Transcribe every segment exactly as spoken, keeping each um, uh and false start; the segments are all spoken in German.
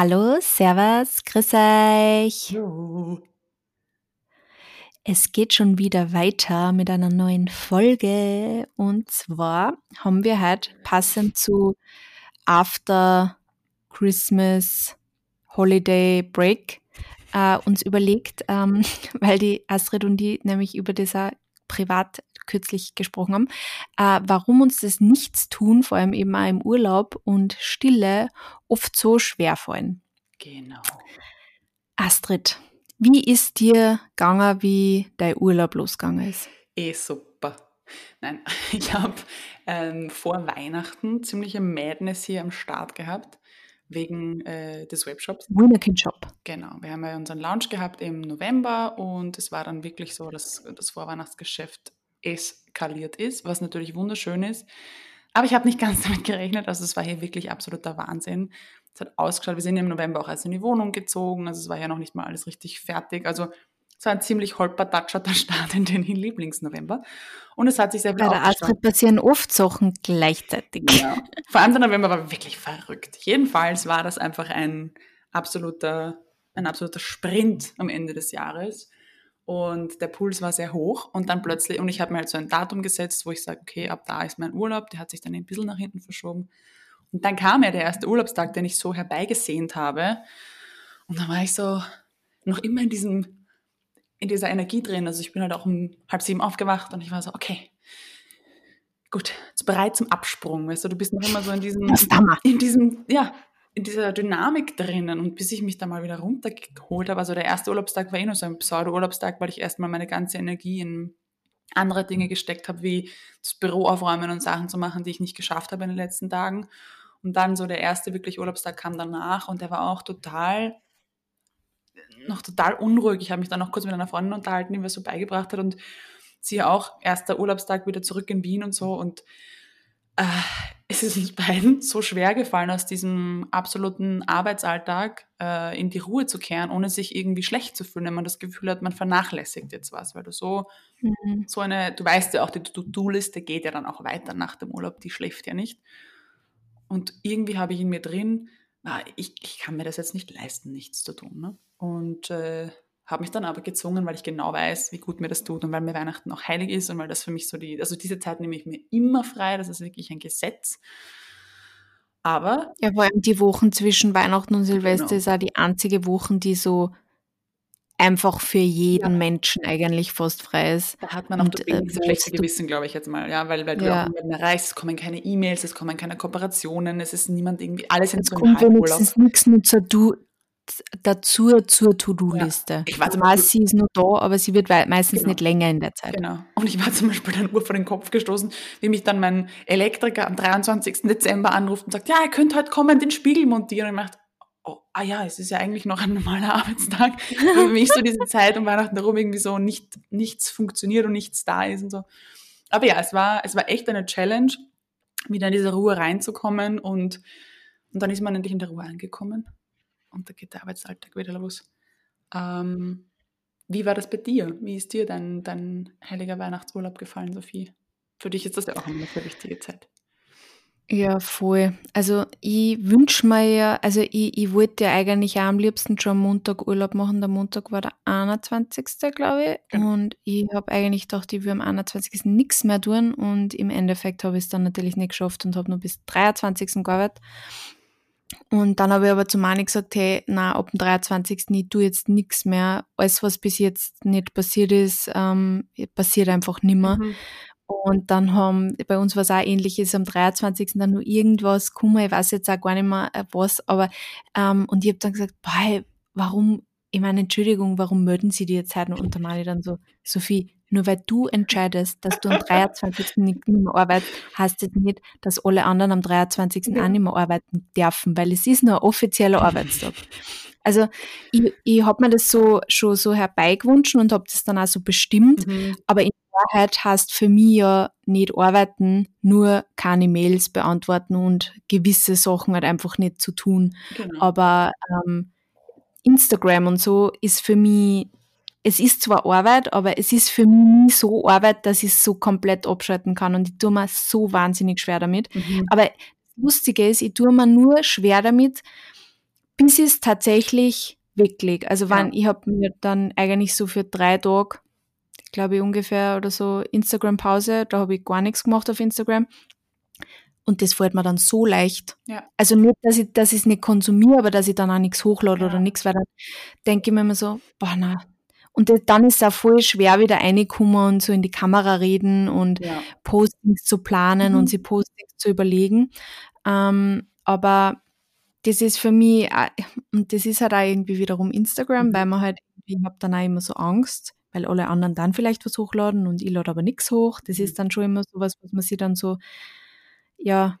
Hallo, servus, grüß euch. Hallo. Es geht schon wieder weiter mit einer neuen Folge. Und zwar haben wir heute passend zu After Christmas Holiday Break äh, uns überlegt, ähm, weil die Astrid und die nämlich über dieser privat kürzlich gesprochen haben, äh, warum uns das Nichtstun, vor allem eben auch im Urlaub und Stille, oft so schwer fallen. Genau. Astrid, wie ist dir gegangen, wie dein Urlaub losgegangen ist? Eh super. Nein, ich habe ähm, vor Weihnachten ziemliche Madness hier am Start gehabt, wegen äh, des Webshops. Wunderkind-Shop. Genau, wir haben ja unseren Launch gehabt im November und es war dann wirklich so, dass das Vorweihnachtsgeschäft eskaliert ist, was natürlich wunderschön ist. Aber ich habe nicht ganz damit gerechnet, also es war hier wirklich absoluter Wahnsinn. Es hat ausgeschaut, wir sind im November auch erst in die Wohnung gezogen, also es war ja noch nicht mal alles richtig fertig, also es war ein ziemlich holperdatscherter Start in den Lieblings-November. Und es hat sich sehr viel aufgestaut. Bei der Astrid passieren oft Sachen gleichzeitig. Ja. Vor allem der November war wirklich verrückt. Jedenfalls war das einfach ein absoluter, ein absoluter Sprint am Ende des Jahres. Und der Puls war sehr hoch. Und dann plötzlich, und ich habe mir halt so ein Datum gesetzt, wo ich sage, okay, ab da ist mein Urlaub. Der hat sich dann ein bisschen nach hinten verschoben. Und dann kam ja der erste Urlaubstag, den ich so herbeigesehnt habe. Und dann war ich so noch immer in diesem... in dieser Energie drin. Also ich bin halt auch um halb sieben aufgewacht und ich war so, okay, gut, bereit zum Absprung. Weißt du, du bist noch immer so in diesem, in diesem, ja, in dieser Dynamik drinnen. Und bis ich mich da mal wieder runtergeholt habe, also der erste Urlaubstag war eh nur so ein Pseudo-Urlaubstag, weil ich erstmal meine ganze Energie in andere Dinge gesteckt habe, wie das Büro aufräumen und Sachen zu machen, die ich nicht geschafft habe in den letzten Tagen. Und dann so der erste wirklich Urlaubstag kam danach und der war auch total... noch total unruhig. Ich habe mich dann noch kurz mit einer Freundin unterhalten, die mir so beigebracht hat und sie auch, erster Urlaubstag wieder zurück in Wien und so und äh, es ist uns beiden so schwer gefallen, aus diesem absoluten Arbeitsalltag äh, in die Ruhe zu kehren, ohne sich irgendwie schlecht zu fühlen, wenn man das Gefühl hat, man vernachlässigt jetzt was, weil du so, mhm. so eine, du weißt ja auch, die To-Do-Liste geht ja dann auch weiter nach dem Urlaub, die schläft ja nicht und irgendwie habe ich in mir drin, ah, ich, ich kann mir das jetzt nicht leisten, nichts zu tun, ne? Und äh, habe mich dann aber gezwungen, weil ich genau weiß, wie gut mir das tut und weil mir Weihnachten auch heilig ist und weil das für mich so die, also diese Zeit nehme ich mir immer frei, das ist wirklich ein Gesetz. Aber... ja, vor allem die Wochen zwischen Weihnachten und Silvester genau. Ist auch die einzige Woche, die so einfach für jeden ja. Menschen eigentlich fast frei ist. Da hat man auch das äh, schlechte Gewissen, glaube ich jetzt mal, ja, weil, weil du ja. auch nicht erreichst, es kommen keine E-Mails, es kommen keine Kooperationen, es ist niemand irgendwie, alles in so einem Halburlaub. Es kommt wenigstens nichts nur zur Du- dazu zur To-Do-Liste. Ja. Also mal, sie ist nur da, aber sie wird meistens genau. nicht länger in der Zeit. Genau. Und ich war zum Beispiel dann Uhr vor den Kopf gestoßen, wie mich dann mein Elektriker am dreiundzwanzigsten Dezember anruft und sagt, ja, ihr könnt heute kommen, den Spiegel montieren. Und ich dachte, oh, ah ja, es ist ja eigentlich noch ein normaler Arbeitstag. Für mich so diese Zeit um Weihnachten herum irgendwie so nicht, nichts funktioniert und nichts da ist und so. Aber ja, es war, es war echt eine Challenge, wieder in diese Ruhe reinzukommen und, und dann ist man endlich in der Ruhe angekommen. Und da geht der Arbeitsalltag wieder los. Ähm, wie war das bei dir? Wie ist dir dein, dein heiliger Weihnachtsurlaub gefallen, Sophie? Für dich ist das ja auch immer eine wichtige Zeit. Ja, voll. Also ich wünsche mir ja, also ich, ich wollte ja eigentlich auch am liebsten schon Montag Urlaub machen. Der Montag war der einundzwanzigste glaube ich. Mhm. Und ich habe eigentlich gedacht, ich will am einundzwanzigsten nichts mehr tun. Und im Endeffekt habe ich es dann natürlich nicht geschafft und habe nur bis dreiundzwanzigsten gearbeitet. Und dann habe ich aber zu Mani gesagt, hey, nein, ab dem dreiundzwanzigsten ich tue jetzt nichts mehr. Alles, was bis jetzt nicht passiert ist, ähm, passiert einfach nimmer. Mhm. Und dann haben, bei uns war es auch ähnlich, ist am dreiundzwanzigsten dann nur irgendwas gekommen, ich weiß jetzt auch gar nicht mehr was, aber, ähm, und ich habe dann gesagt, boah, warum, ich meine, Entschuldigung, warum melden Sie die jetzt heute noch? Und der Mani dann so, Sophie, nur weil du entscheidest, dass du am dreiundzwanzigsten nicht mehr arbeitest, heißt das nicht, dass alle anderen am dreiundzwanzigsten ja. auch nicht mehr arbeiten dürfen, weil es ist nur ein offizieller Arbeitstag. Also ich, ich habe mir das so schon so herbeigewünscht und habe das dann auch so bestimmt, mhm. aber in Wahrheit heißt für mich ja nicht arbeiten, nur keine Mails beantworten und gewisse Sachen halt einfach nicht zu tun. Genau. Aber ähm, Instagram und so ist für mich... es ist zwar Arbeit, aber es ist für mich so Arbeit, dass ich es so komplett abschalten kann und ich tue mir so wahnsinnig schwer damit. Mhm. Aber das Lustige ist, ich tue mir nur schwer damit, bis ich es tatsächlich weglege. Also wann, ja. Ich habe mir dann eigentlich so für drei Tage, glaube ich ungefähr oder so, Instagram-Pause, da habe ich gar nichts gemacht auf Instagram. Und das fällt mir dann so leicht. Ja. Also nicht, dass ich dass ich es nicht konsumiere, aber dass ich dann auch nichts hochlade, ja, oder nichts, weil dann denke ich mir immer so, boah, nein. Und dann ist es auch voll schwer, wieder reinkommen und so in die Kamera reden und ja, Postings zu planen, mhm, und sich Postings zu überlegen. Ähm, aber das ist für mich, auch, und das ist halt auch irgendwie wiederum Instagram, mhm, weil man halt, ich habe dann auch immer so Angst, weil alle anderen dann vielleicht was hochladen und ich lade aber nichts hoch. Das ist dann schon immer sowas, was man sich dann so, ja,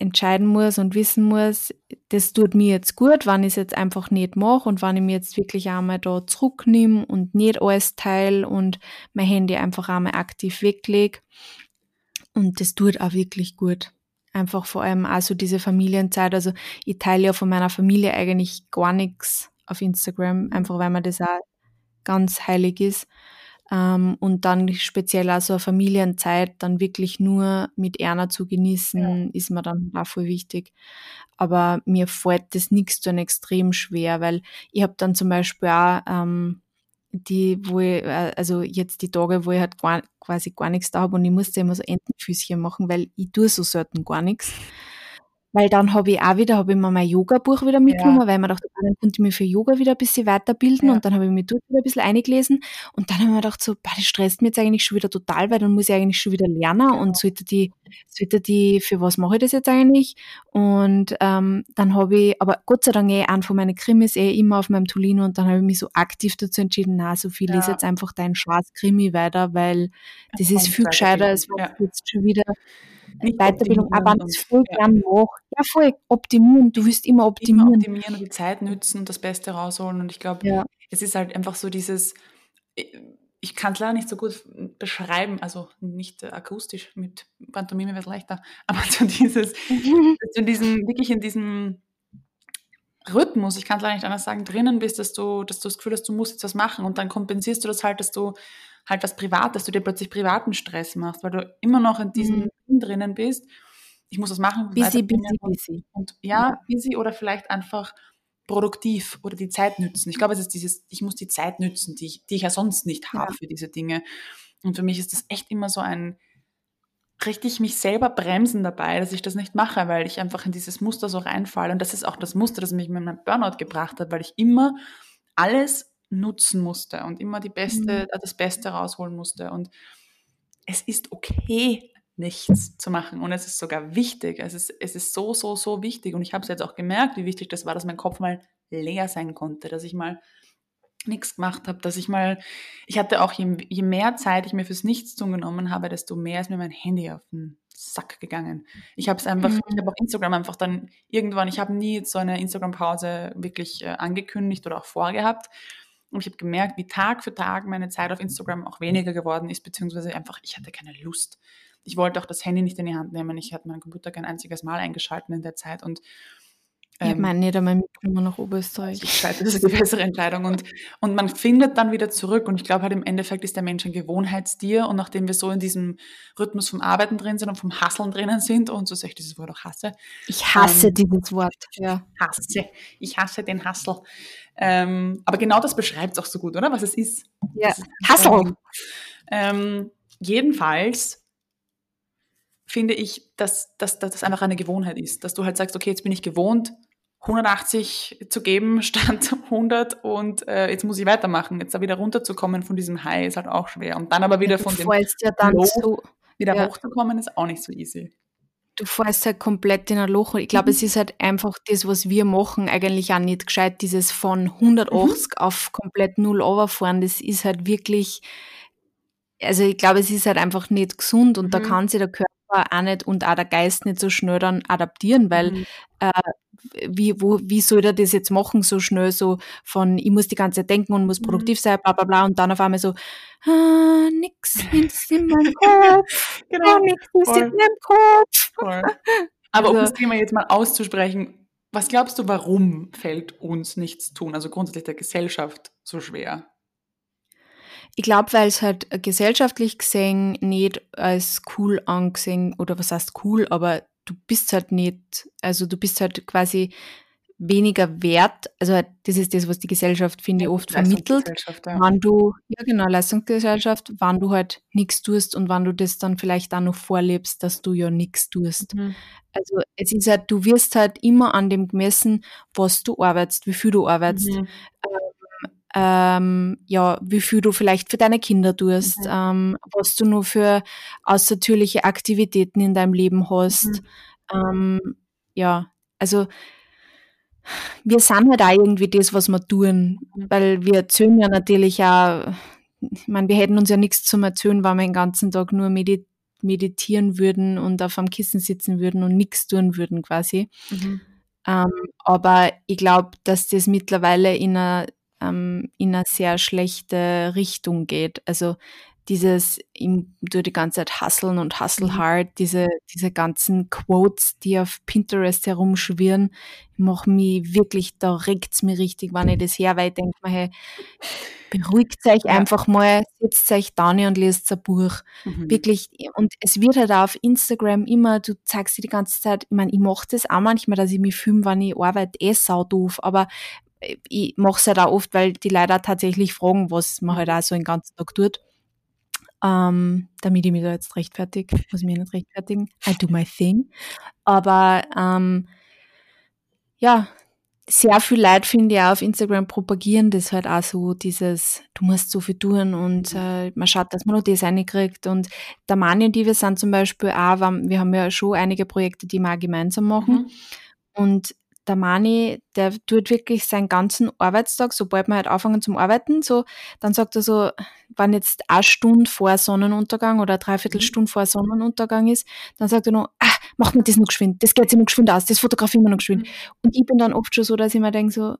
entscheiden muss und wissen muss, das tut mir jetzt gut, wann ich es jetzt einfach nicht mache und wann ich mir jetzt wirklich einmal da zurücknehme und nicht alles teile und mein Handy einfach einmal aktiv weglege. Und das tut auch wirklich gut. Einfach vor allem auch so diese Familienzeit. Also ich teile ja von meiner Familie eigentlich gar nichts auf Instagram, einfach weil mir das auch ganz heilig ist. Um, und dann speziell auch so eine Familienzeit dann wirklich nur mit Erna zu genießen, ja, ist mir dann auch voll wichtig. Aber mir fällt das nichts dann extrem schwer, weil ich habe dann zum Beispiel auch ähm, die, wo ich, also jetzt die Tage, wo ich halt gar, quasi gar nichts da habe und ich musste immer so Entenfüßchen machen, weil ich tue so selten gar nichts. Weil dann habe ich auch wieder, habe ich mir mein Yoga-Buch wieder mitgenommen, ja, weil man dachte, dann konnte ich mich für Yoga wieder ein bisschen weiterbilden, ja, und dann habe ich mich dort wieder ein bisschen eingelesen und dann habe ich mir gedacht, so, boah, das stresst mich jetzt eigentlich schon wieder total, weil dann muss ich eigentlich schon wieder lernen, ja, und sollte die, sollte die, für was mache ich das jetzt eigentlich? Und ähm, dann habe ich, aber Gott sei Dank eh einen von meinen Krimis eh immer auf meinem Tolino und dann habe ich mich so aktiv dazu entschieden, na, so viel, ja, ist jetzt einfach dein schwarz Krimi weiter, weil das, das ist viel gescheiter, als wenn du jetzt schon wieder Weiterbildung, aber wenn es voll gern noch, ja, voll optimieren, du willst immer optimieren. Immer optimieren und die Zeit nützen und das Beste rausholen und ich glaube, ja, es ist halt einfach so dieses, ich kann es leider nicht so gut beschreiben, also nicht äh, akustisch, mit Pantomime wäre es leichter, aber so dieses, so diesen, wirklich in diesem Rhythmus, ich kann es leider nicht anders sagen, drinnen bist, dass du, dass du das Gefühl hast, du musst jetzt was machen und dann kompensierst du das halt, dass du halt was privat, dass du dir plötzlich privaten Stress machst, weil du immer noch in diesem mhm. drinnen bist. Ich muss das machen. Busy, busy, busy. Und ja, ja, busy oder vielleicht einfach produktiv oder die Zeit nützen. Ich glaube, es ist dieses, ich muss die Zeit nützen, die ich, die ich ja sonst nicht habe, ja, für diese Dinge. Und für mich ist das echt immer so ein richtig mich selber bremsen dabei, dass ich das nicht mache, weil ich einfach in dieses Muster so reinfalle. Und das ist auch das Muster, das mich mit meinem Burnout gebracht hat, weil ich immer alles nutzen musste und immer die Beste, mhm. das Beste rausholen musste. Und es ist okay, nichts zu machen. Und es ist sogar wichtig. Es ist, es ist so, so, so wichtig. Und ich habe es jetzt auch gemerkt, wie wichtig das war, dass mein Kopf mal leer sein konnte, dass ich mal nichts gemacht habe, dass ich mal, ich hatte auch, je, je mehr Zeit ich mir fürs Nichtstun genommen habe, desto mehr ist mir mein Handy auf den Sack gegangen. Ich habe es einfach, mhm. ich habe auch Instagram einfach dann irgendwann, ich habe nie so eine Instagram-Pause wirklich äh, angekündigt oder auch vorgehabt. Und ich habe gemerkt, wie Tag für Tag meine Zeit auf Instagram auch weniger geworden ist, beziehungsweise einfach, ich hatte keine Lust. Ich wollte auch das Handy nicht in die Hand nehmen. Ich hatte meinen Computer kein einziges Mal eingeschalten in der Zeit. Und, ähm, ich meine nicht einmal mitgenommen nach Oberösterreich. Ich weiß, das ist die bessere Entscheidung. Und, und man findet dann wieder zurück. Und ich glaube halt, im Endeffekt ist der Mensch ein Gewohnheitstier. Und nachdem wir so in diesem Rhythmus vom Arbeiten drin sind und vom Hasseln drinnen sind, und so sage ich dieses Wort auch hasse. Ich hasse ähm, dieses Wort. Ja. Hasse. Ich hasse den Hassel. Ähm, aber genau das beschreibt es auch so gut, oder? Was es ist. Ja, Hassel. Ähm, jedenfalls finde ich, dass das einfach eine Gewohnheit ist, dass du halt sagst, okay, jetzt bin ich gewohnt, hundertachtzig zu geben statt hundert und äh, jetzt muss ich weitermachen. Jetzt da wieder runterzukommen von diesem High ist halt auch schwer. Und dann aber wieder von dem ja dann Low so, wieder ja. hochzukommen, ist auch nicht so easy. Du fährst halt komplett in ein Loch. Ich glaube, mhm. es ist halt einfach das, was wir machen, eigentlich auch nicht gescheit, dieses von hundertachtzig mhm. auf komplett null runterfahren. Das ist halt wirklich, also ich glaube, es ist halt einfach nicht gesund und mhm. da kann sich der Körper auch nicht und auch der Geist nicht so schnell dann adaptieren, weil mhm. äh, wie, wo, wie soll der das jetzt machen, so schnell so von, ich muss die ganze Zeit denken und muss produktiv mhm. sein, bla bla bla, und dann auf einmal so, ah, nix ist in meinem Kopf, genau. ja, nix ist Voll. in meinem Kopf. Voll. Aber also, um das Thema jetzt mal auszusprechen, was glaubst du, warum fällt uns nichts tun, also grundsätzlich der Gesellschaft so schwer? Ich glaube, weil es halt gesellschaftlich gesehen nicht als cool angesehen, oder was heißt cool, aber du bist halt nicht, also du bist halt quasi weniger wert, also das ist das, was die Gesellschaft, finde ich, oft vermittelt, ja. Wann du, ja genau, Leistungsgesellschaft, wann du halt nichts tust und wann du das dann vielleicht auch noch vorlebst, dass du ja nichts tust. Mhm. Also es ist halt, du wirst halt immer an dem gemessen, was du arbeitest, wie viel du arbeitest, mhm. ähm, ähm, ja, wie viel du vielleicht für deine Kinder tust, mhm. ähm, was du nur für außertürliche Aktivitäten in deinem Leben hast, mhm. ähm, ja, also wir sind halt auch irgendwie das, was wir tun, weil wir erzählen ja natürlich auch, ich meine, wir hätten uns ja nichts zum Erzählen, wenn wir den ganzen Tag nur meditieren würden und auf einem Kissen sitzen würden und nichts tun würden quasi. Mhm. Ähm, aber ich glaube, dass das mittlerweile in eine, ähm, in eine sehr schlechte Richtung geht. Also dieses, ich tue die ganze Zeit hustlen und hustle hard, diese, diese ganzen Quotes, die auf Pinterest herumschwirren, ich mache mich wirklich, da regt es mich richtig, wenn ich das her, weil ich denke mir, hey, beruhigt euch ja. einfach mal, setzt euch da hin und lest ein Buch. Mhm. Wirklich, und es wird halt auch auf Instagram immer, du zeigst dir die ganze Zeit, ich meine, ich mache das auch manchmal, dass ich mich filme, wenn ich arbeite, eh sau doof, aber ich mache es halt auch oft, weil die Leute tatsächlich fragen, was man halt auch so den ganzen Tag tut. Ähm, damit ich mich da jetzt rechtfertige, muss ich mich nicht rechtfertigen. I do my thing. Aber ähm, ja, sehr viel Leute, finde ich, auch auf Instagram propagieren das halt auch so, dieses, du musst so viel tun und äh, man schaut, dass man noch das reinkriegt. Und der Mani und ich, wir sind zum Beispiel auch, wir haben ja schon einige Projekte, die wir auch gemeinsam machen. Mhm. Und der Mani, der tut wirklich seinen ganzen Arbeitstag, sobald wir halt anfangen zum Arbeiten, so, dann sagt er so, wenn jetzt eine Stunde vor Sonnenuntergang oder eine Dreiviertelstunde vor Sonnenuntergang ist, dann sagt er noch, ah, mach mir das noch geschwind, das geht sich noch geschwind aus, das fotografieren wir noch geschwind. Mhm. Und ich bin dann oft schon so, dass ich mir denke so,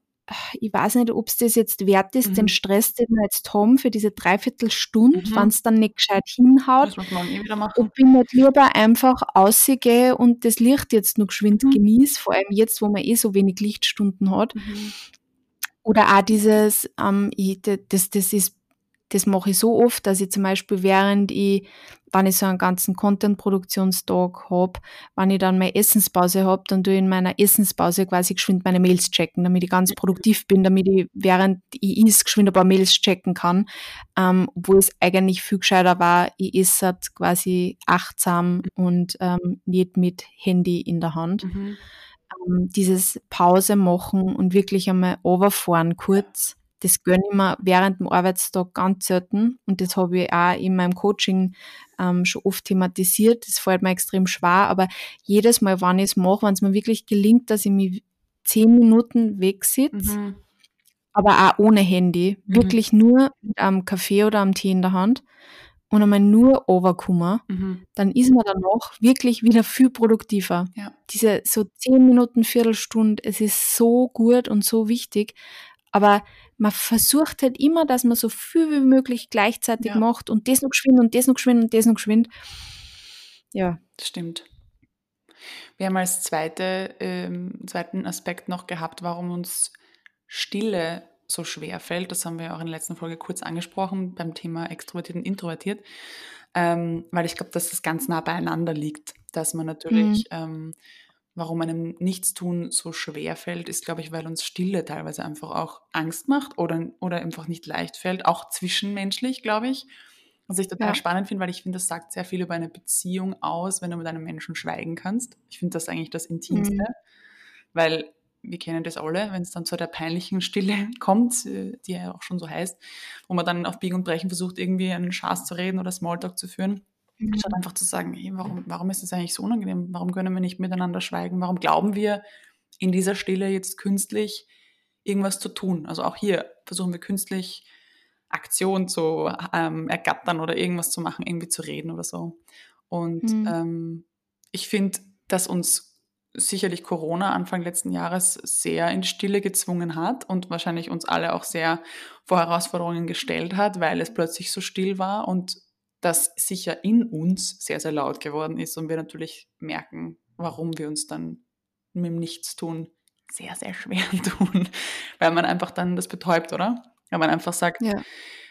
ich weiß nicht, ob es das jetzt wert ist, mhm. den Stress, den wir jetzt haben für diese Dreiviertelstunde, mhm. wenn es dann nicht gescheit hinhaut, ob ich nicht lieber einfach rausgehe und das Licht jetzt noch geschwind mhm. genieße, vor allem jetzt, wo man eh so wenig Lichtstunden hat. Mhm. Oder auch dieses, ähm, ich, das, das ist, das mache ich so oft, dass ich zum Beispiel während ich, wenn ich so einen ganzen Content-Produktionstag habe, wenn ich dann meine Essenspause habe, dann tue ich in meiner Essenspause quasi geschwind meine Mails checken, damit ich ganz produktiv bin, damit ich während ich esse geschwind ein paar Mails checken kann, ähm, obwohl es eigentlich viel gescheiter war, ich esse halt quasi achtsam und ähm, nicht mit Handy in der Hand. Mhm. Ähm, dieses Pause machen und wirklich einmal runterfahren kurz, das gönne ich mir während dem Arbeitstag ganz selten und das habe ich auch in meinem Coaching ähm, schon oft thematisiert. Das fällt mir extrem schwer, aber jedes Mal, wenn ich es mache, wenn es mir wirklich gelingt, dass ich mich zehn Minuten wegsitze, mhm. aber auch ohne Handy, mhm. wirklich nur mit einem Kaffee oder einem Tee in der Hand und einmal nur runterkomme, mhm. dann ist man danach wirklich wieder viel produktiver. Ja. Diese so zehn Minuten, Viertelstunde, es ist so gut und so wichtig, aber man versucht halt immer, dass man so viel wie möglich gleichzeitig ja. macht und das noch geschwind und das noch geschwind und das noch geschwind. Ja, das stimmt. Wir haben als zweite, ähm, zweiten Aspekt noch gehabt, warum uns Stille so schwer fällt. Das haben wir auch in der letzten Folge kurz angesprochen beim Thema extrovertiert und introvertiert, ähm, weil ich glaube, dass das ganz nah beieinander liegt, dass man natürlich... Mhm. Ähm, warum einem Nichtstun so schwer fällt, ist, glaube ich, weil uns Stille teilweise einfach auch Angst macht oder, oder einfach nicht leicht fällt, auch zwischenmenschlich, glaube ich. Was ich total ja. spannend finde, weil ich finde, das sagt sehr viel über eine Beziehung aus, wenn du mit einem Menschen schweigen kannst. Ich finde das eigentlich das Intimste, mhm. weil wir kennen das alle, wenn es dann zu der peinlichen Stille kommt, die ja auch schon so heißt, wo man dann auf Biegen und Brechen versucht, irgendwie einen Schatz zu reden oder Smalltalk zu führen. Statt einfach zu sagen, hey, warum, warum ist das eigentlich so unangenehm? Warum können wir nicht miteinander schweigen? Warum glauben wir in dieser Stille jetzt künstlich irgendwas zu tun? Also auch hier versuchen wir künstlich Aktion zu ähm, ergattern oder irgendwas zu machen, irgendwie zu reden oder so. Und mhm. ähm, ich finde, dass uns sicherlich Corona Anfang letzten Jahres sehr in Stille gezwungen hat und wahrscheinlich uns alle auch sehr vor Herausforderungen gestellt hat, weil es plötzlich so still war und das sicher in uns sehr, sehr laut geworden ist und wir natürlich merken, warum wir uns dann mit dem Nichtstun sehr, sehr schwer tun, weil man einfach dann das betäubt, oder? Weil man einfach sagt, ja.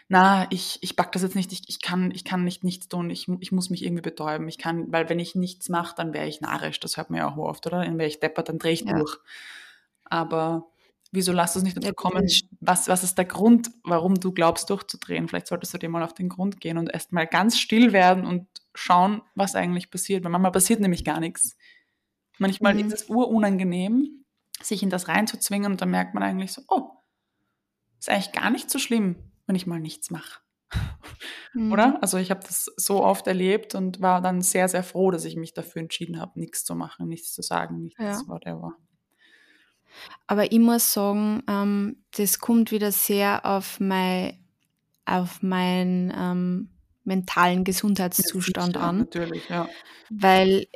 na, ich, ich pack das jetzt nicht, ich, ich, kann, ich kann nicht nichts tun, ich, ich muss mich irgendwie betäuben, ich kann, weil wenn ich nichts mache, dann wäre ich narrisch, das hört man ja auch oft, oder? Dann wäre ich deppert, dann drehe ich ja. durch. aber wieso lässt du es nicht dazu kommen? Was, was ist der Grund, warum du glaubst, durchzudrehen? Vielleicht solltest du dir mal auf den Grund gehen und erst mal ganz still werden und schauen, was eigentlich passiert. Weil manchmal passiert nämlich gar nichts. Manchmal mhm. ist es urunangenehm, sich in das reinzuzwingen, und dann merkt man eigentlich so, oh, ist eigentlich gar nicht so schlimm, wenn ich mal nichts mache. Mhm. Oder? Also ich habe das so oft erlebt und war dann sehr, sehr froh, dass ich mich dafür entschieden habe, nichts zu machen, nichts zu sagen, nichts, ja. whatever. Aber ich muss sagen, ähm, das kommt wieder sehr auf mein, auf meinen ähm, mentalen Gesundheitszustand ja, an. Natürlich, ja. Weil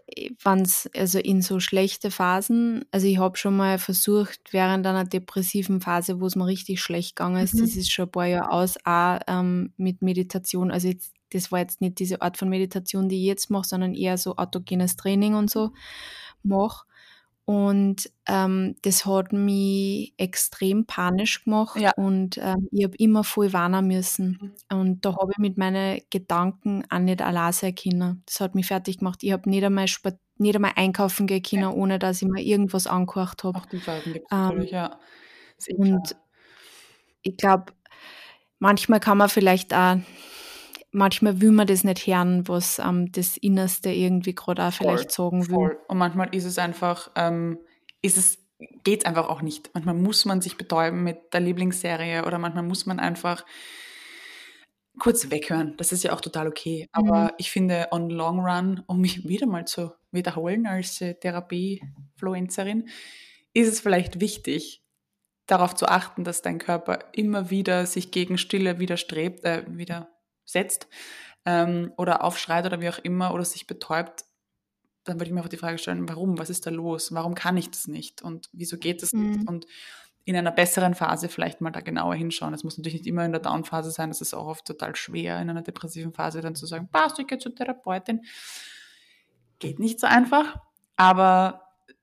wenn's, also in so schlechte Phasen, also ich habe schon mal versucht, während einer depressiven Phase, wo es mir richtig schlecht gegangen ist, mhm. das ist schon ein paar Jahre aus, auch ähm, mit Meditation, also jetzt, das war jetzt nicht diese Art von Meditation, die ich jetzt mache, sondern eher so autogenes Training und so mache. Und ähm, das hat mich extrem panisch gemacht, ja. und ähm, ich habe immer voll warnen müssen. Und da habe ich mit meinen Gedanken auch nicht allein sein können. Das hat mich fertig gemacht. Ich habe nicht einmal, Sport- nicht einmal einkaufen gehen können, ja. ohne dass ich mir irgendwas angehört habe. Auch die Zeiten gibt es natürlich, ja. Und ich glaube, manchmal kann man vielleicht auch, manchmal will man das nicht hören, was ähm, das Innerste irgendwie gerade auch vielleicht voll, sagen will. Voll. Und manchmal ist es einfach, ähm, ist es, geht's einfach auch nicht. Manchmal muss man sich betäuben mit der Lieblingsserie, oder manchmal muss man einfach kurz weghören. Das ist ja auch total okay. Aber mhm. ich finde, on long run, um mich wieder mal zu wiederholen als äh, Therapie-Fluencerin, ist es vielleicht wichtig, darauf zu achten, dass dein Körper immer wieder sich gegen Stille widerstrebt, äh, wieder setzt ähm, oder aufschreit oder wie auch immer, oder sich betäubt, dann würde ich mir einfach die Frage stellen, warum, was ist da los, warum kann ich das nicht und wieso geht das mhm. nicht, und in einer besseren Phase vielleicht mal da genauer hinschauen. Es muss natürlich nicht immer in der Down-Phase sein, das ist auch oft total schwer, in einer depressiven Phase dann zu sagen, passt, ich gehe zur Therapeutin, geht nicht so einfach, aber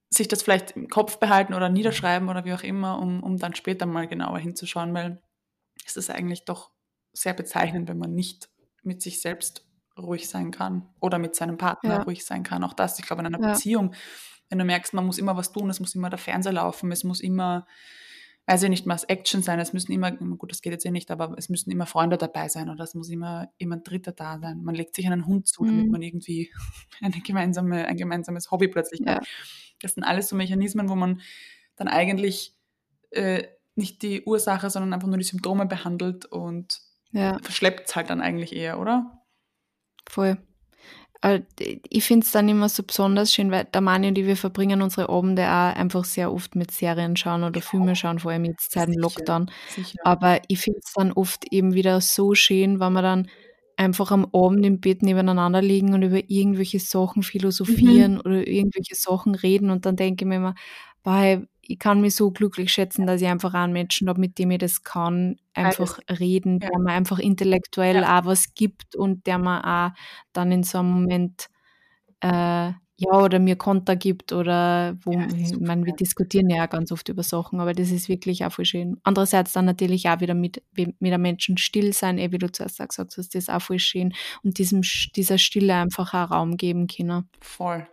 sich das vielleicht im Kopf behalten oder niederschreiben oder wie auch immer, um, um dann später mal genauer hinzuschauen, weil es ist eigentlich doch sehr bezeichnend, wenn man nicht mit sich selbst ruhig sein kann oder mit seinem Partner ja. ruhig sein kann. Auch das, ich glaube, in einer ja. Beziehung, wenn du merkst, man muss immer was tun, es muss immer der Fernseher laufen, es muss immer, weiß ich nicht, mal Action sein, es müssen immer, gut, das geht jetzt eh nicht, aber es müssen immer Freunde dabei sein oder es muss immer jemand Dritter da sein. Man legt sich einen Hund zu, damit mhm. man irgendwie eine gemeinsame, ein gemeinsames Hobby plötzlich ja. hat. Das sind alles so Mechanismen, wo man dann eigentlich äh, nicht die Ursache, sondern einfach nur die Symptome behandelt und ja. verschleppt es halt dann eigentlich eher, oder? Voll. Also ich finde es dann immer so besonders schön, weil der Mani und ich, wir verbringen unsere Abende auch einfach sehr oft mit Serien schauen oder genau. Filme schauen, vor allem jetzt seit dem Lockdown. Sicher. Aber ich finde es dann oft eben wieder so schön, wenn wir dann einfach am Abend im Bett nebeneinander liegen und über irgendwelche Sachen philosophieren mhm. oder irgendwelche Sachen reden, und dann denke ich mir immer, weil ich kann mich so glücklich schätzen, dass ich einfach einen Menschen habe, mit dem ich das kann, einfach also, reden, ja. der mir einfach intellektuell ja. auch was gibt und der mir auch dann in so einem Moment äh, ja oder mir Konter gibt oder wo ja, ich meine, wir diskutieren ja auch ganz oft über Sachen, aber das ist wirklich auch voll schön. Andererseits dann natürlich auch wieder mit, mit einem Menschen still sein, eh, wie du zuerst auch gesagt hast, das ist auch voll schön, und diesem, dieser Stille einfach auch Raum geben können. Voll.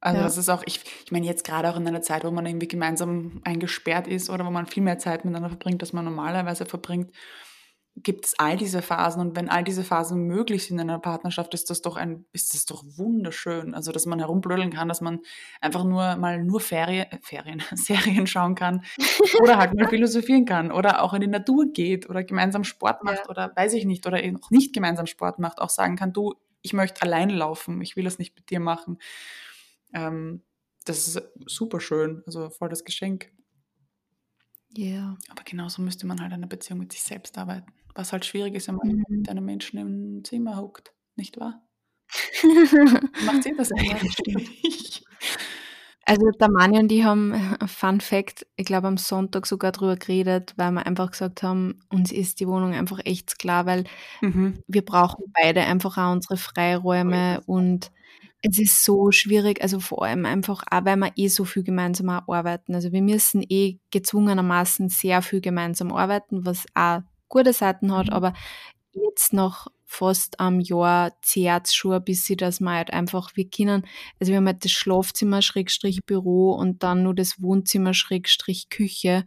Also ja. das ist auch, ich, ich meine jetzt gerade auch in einer Zeit, wo man irgendwie gemeinsam eingesperrt ist oder wo man viel mehr Zeit miteinander verbringt, als man normalerweise verbringt, gibt es all diese Phasen, und wenn all diese Phasen möglich sind in einer Partnerschaft, ist das doch ein, ist das doch wunderschön. Also dass man herumblödeln kann, dass man einfach nur mal nur Ferien, Ferien, Serien schauen kann oder halt mal philosophieren kann oder auch in die Natur geht oder gemeinsam Sport macht ja. oder weiß ich nicht, oder eben auch nicht gemeinsam Sport macht, auch sagen kann, du, ich möchte allein laufen, ich will das nicht mit dir machen. Das ist super schön, also voll das Geschenk. Ja. Yeah. Aber genauso müsste man halt an der Beziehung mit sich selbst arbeiten. Was halt schwierig ist, wenn man mhm. mit einem Menschen im Zimmer hockt, nicht wahr? Macht ihr das eigentlich? Also der Mani und ich haben, Fun Fact, ich glaube am Sonntag sogar drüber geredet, weil wir einfach gesagt haben, uns ist die Wohnung einfach echt klar, weil mhm. wir brauchen beide einfach auch unsere Freiräume, oh, und es ist so schwierig, also vor allem einfach auch, weil wir eh so viel gemeinsam auch arbeiten. Also wir müssen eh gezwungenermaßen sehr viel gemeinsam arbeiten, was auch gute Seiten hat, aber jetzt noch fast am Jahr zehrt es schon ein bisschen, dass wir halt einfach, wir können, also wir haben halt das Schlafzimmer, Schrägstrich Büro und dann nur das Wohnzimmer, Schrägstrich Küche.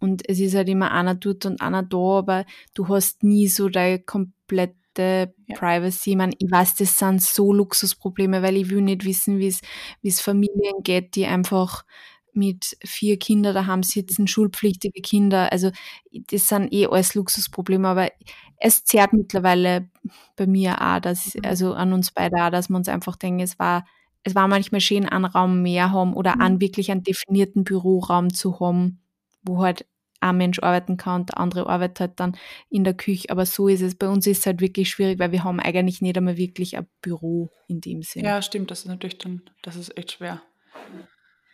Und es ist halt immer einer dort und einer da, aber du hast nie so deine komplette ja. Privacy. Ich meine, ich weiß, das sind so Luxusprobleme, weil ich will nicht wissen, wie es Familien geht, die einfach mit vier Kindern daheim sitzen, schulpflichtige Kinder, also das sind eh alles Luxusprobleme, aber es zehrt mittlerweile bei mir auch, dass, also an uns beide auch, dass wir uns einfach denken, es war, es war manchmal schön, einen Raum mehr haben oder einen wirklich einen definierten Büroraum zu haben, wo halt ein Mensch arbeiten kann und der andere arbeitet halt dann in der Küche, aber so ist es. Bei uns ist es halt wirklich schwierig, weil wir haben eigentlich nicht einmal wirklich ein Büro in dem Sinne. Ja, stimmt, das ist natürlich dann, das ist echt schwer.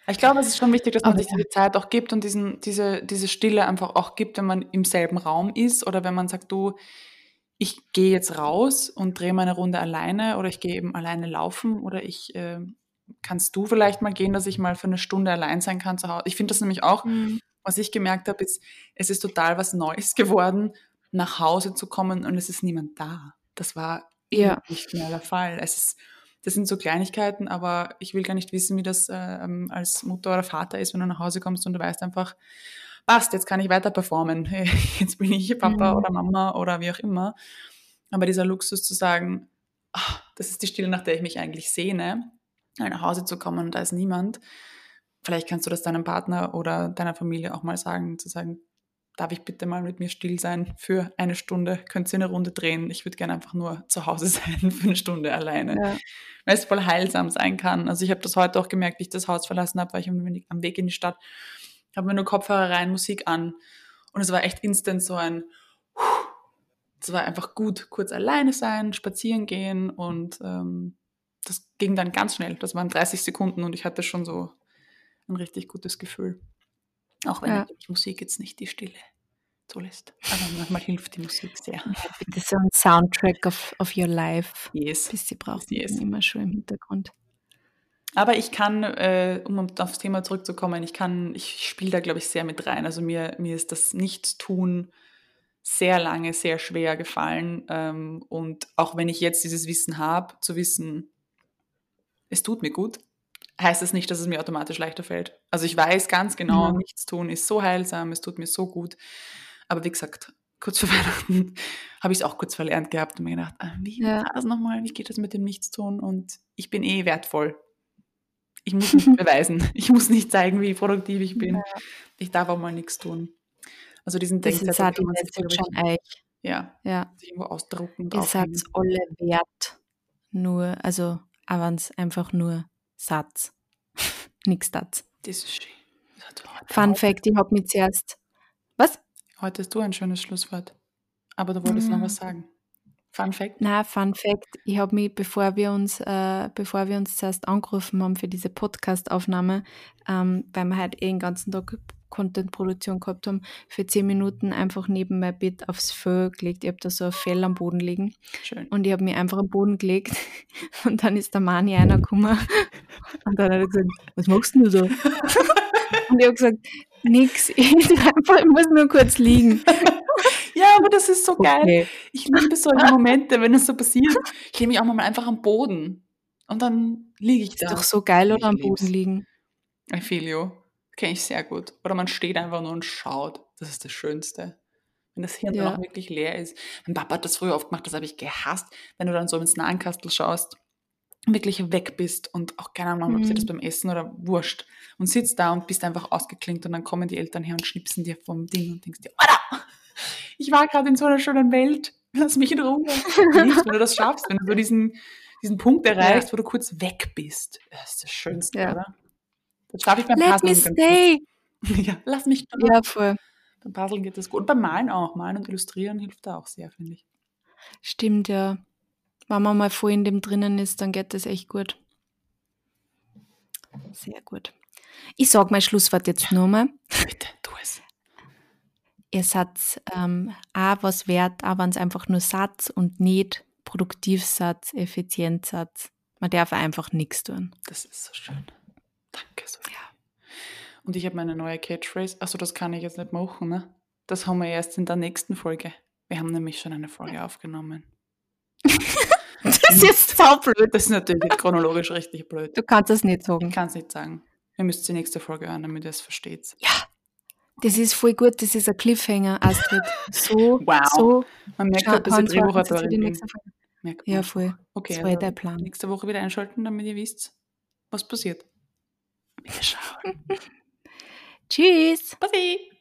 Ich glaube, es ist schon wichtig, dass man okay. sich diese Zeit auch gibt und diesen, diese, diese Stille einfach auch gibt, wenn man im selben Raum ist oder wenn man sagt, du, ich gehe jetzt raus und drehe meine Runde alleine oder ich gehe eben alleine laufen oder ich, äh, kannst du vielleicht mal gehen, dass ich mal für eine Stunde allein sein kann zu Hause. Ich finde das nämlich auch, mhm. was ich gemerkt habe, ist, es ist total was Neues geworden, nach Hause zu kommen und es ist niemand da. Das war ja. nicht mehr der Fall. Es ist Das sind so Kleinigkeiten, aber ich will gar nicht wissen, wie das ähm, als Mutter oder Vater ist, wenn du nach Hause kommst und du weißt einfach, passt, jetzt kann ich weiter performen. Jetzt bin ich Papa mhm. oder Mama oder wie auch immer. Aber dieser Luxus zu sagen, ach, das ist die Stille, nach der ich mich eigentlich sehne, nach Hause zu kommen und da ist niemand. Vielleicht kannst du das deinem Partner oder deiner Familie auch mal sagen, zu sagen, darf ich bitte mal mit mir still sein für eine Stunde? Könnt ihr eine Runde drehen? Ich würde gerne einfach nur zu Hause sein für eine Stunde alleine. Ja. Weil es voll heilsam sein kann. Also ich habe das heute auch gemerkt, wie ich das Haus verlassen habe, weil ich am Weg in die Stadt, habe mir nur Kopfhörer rein, Musik an. Und es war echt instant so ein, es war einfach gut, kurz alleine sein, spazieren gehen. Und ähm, das ging dann ganz schnell. Das waren dreißig Sekunden und ich hatte schon so ein richtig gutes Gefühl. Auch wenn ja. die Musik jetzt nicht die Stille zulässt. Aber manchmal hilft die Musik sehr. Bitte so ein Soundtrack of, of your life. Yes. Bis sie braucht yes. immer schon im Hintergrund. Aber ich kann, äh, um aufs Thema zurückzukommen, ich kann, ich spiele da, glaube ich, sehr mit rein. Also mir, mir ist das Nichtstun sehr lange, sehr schwer gefallen. Ähm, und auch wenn ich jetzt dieses Wissen habe, zu wissen, es tut mir gut, heißt es nicht, dass es mir automatisch leichter fällt. Also ich weiß ganz genau, mhm. nichts tun ist so heilsam, es tut mir so gut. Aber wie gesagt, kurz vor Weihnachten habe ich es auch kurz verlernt gehabt und mir gedacht, ah, wie ja. war das nochmal, wie geht das mit dem Nichtstun? Und ich bin eh wertvoll. Ich muss mich beweisen. Ich muss nicht zeigen, wie produktiv ich bin. Ja. Ich darf auch mal nichts tun. Also diesen Denksatz kann man sich schon eigentlich ja, ja. irgendwo ausdrucken. Ihr seid alle wert. Nur, also Avans einfach nur Satz. Nix Satz. Das ist schön. Das Fun Fact, ich habe mich zuerst... Was? Heute hast du ein schönes Schlusswort. Aber du wolltest mm. noch was sagen. Fun Fact? Nein, Fun Fact. Ich habe mich, bevor wir uns äh, bevor wir uns zuerst angerufen haben für diese Podcast-Aufnahme, ähm, weil wir halt eh den ganzen Tag Content-Produktion gehabt haben, für zehn Minuten einfach neben mein Bett aufs Fell gelegt. Ich habe da so ein Fell am Boden liegen. Schön. Und ich habe mich einfach am Boden gelegt und dann ist der Mani reingekommen und dann hat er gesagt, was machst du so? Und ich habe gesagt, nix, ich, einfach, ich muss nur kurz liegen. Ja, aber das ist so okay. geil. Ich liebe solche Momente, wenn das so passiert. Ich lege mich auch mal einfach am Boden und dann liege ich da. Ist doch so geil, oder? Am Boden liegen. I feel you. Kenne ich sehr gut. Oder man steht einfach nur und schaut. Das ist das Schönste. Wenn das Hirn ja. dann auch wirklich leer ist. Mein Papa hat das früher oft gemacht, das habe ich gehasst. Wenn du dann so ins Nahenkastel schaust, wirklich weg bist und auch keine Ahnung, ob sie das beim Essen oder wurscht. Und sitzt da und bist einfach ausgeklinkt und dann kommen die Eltern her und schnipsen dir vom Ding und denkst dir, Alter, ich war gerade in so einer schönen Welt, lass mich in Ruhe. Nicht, wenn du das schaffst, wenn du so diesen, diesen Punkt erreichst, ja. wo du kurz weg bist. Das ist das Schönste, ja. oder? Jetzt darf ich beim Let Puzzlen. Me stay. Ja, lass mich durch. Ja, voll. Beim Puzzlen geht das gut. Und beim Malen auch. Malen und Illustrieren hilft da auch sehr, finde ich. Stimmt, ja. Wenn man mal voll in dem drinnen ist, dann geht das echt gut. Sehr gut. Ich sage mein Schlusswort jetzt ja. nochmal. Bitte, tu es. Ihr seid ähm, auch was wert, auch wenn es einfach nur Satz und nicht Produktivsatz, Effizienzsatz. Man darf einfach nichts tun. Das ist so schön. Danke, Sophie. Ja. Und ich habe meine neue Catchphrase. Achso, das kann ich jetzt nicht machen, ne? Das haben wir erst in der nächsten Folge. Wir haben nämlich schon eine Folge aufgenommen. Das ist jetzt saublöd. Das ist natürlich chronologisch richtig blöd. Du kannst es nicht sagen. Ich kann es nicht sagen. Ihr müsst die nächste Folge hören, damit ihr es versteht. Ja, das ist voll gut. Das ist ein Cliffhanger, Astrid. So, wow. So man merkt, scha- dass ich Drehbuchautorin bin. Ja, voll. Okay, das war also der Plan. Nächste Woche wieder einschalten, damit ihr wisst, was passiert. Wir schauen. Tschüss. Bussi.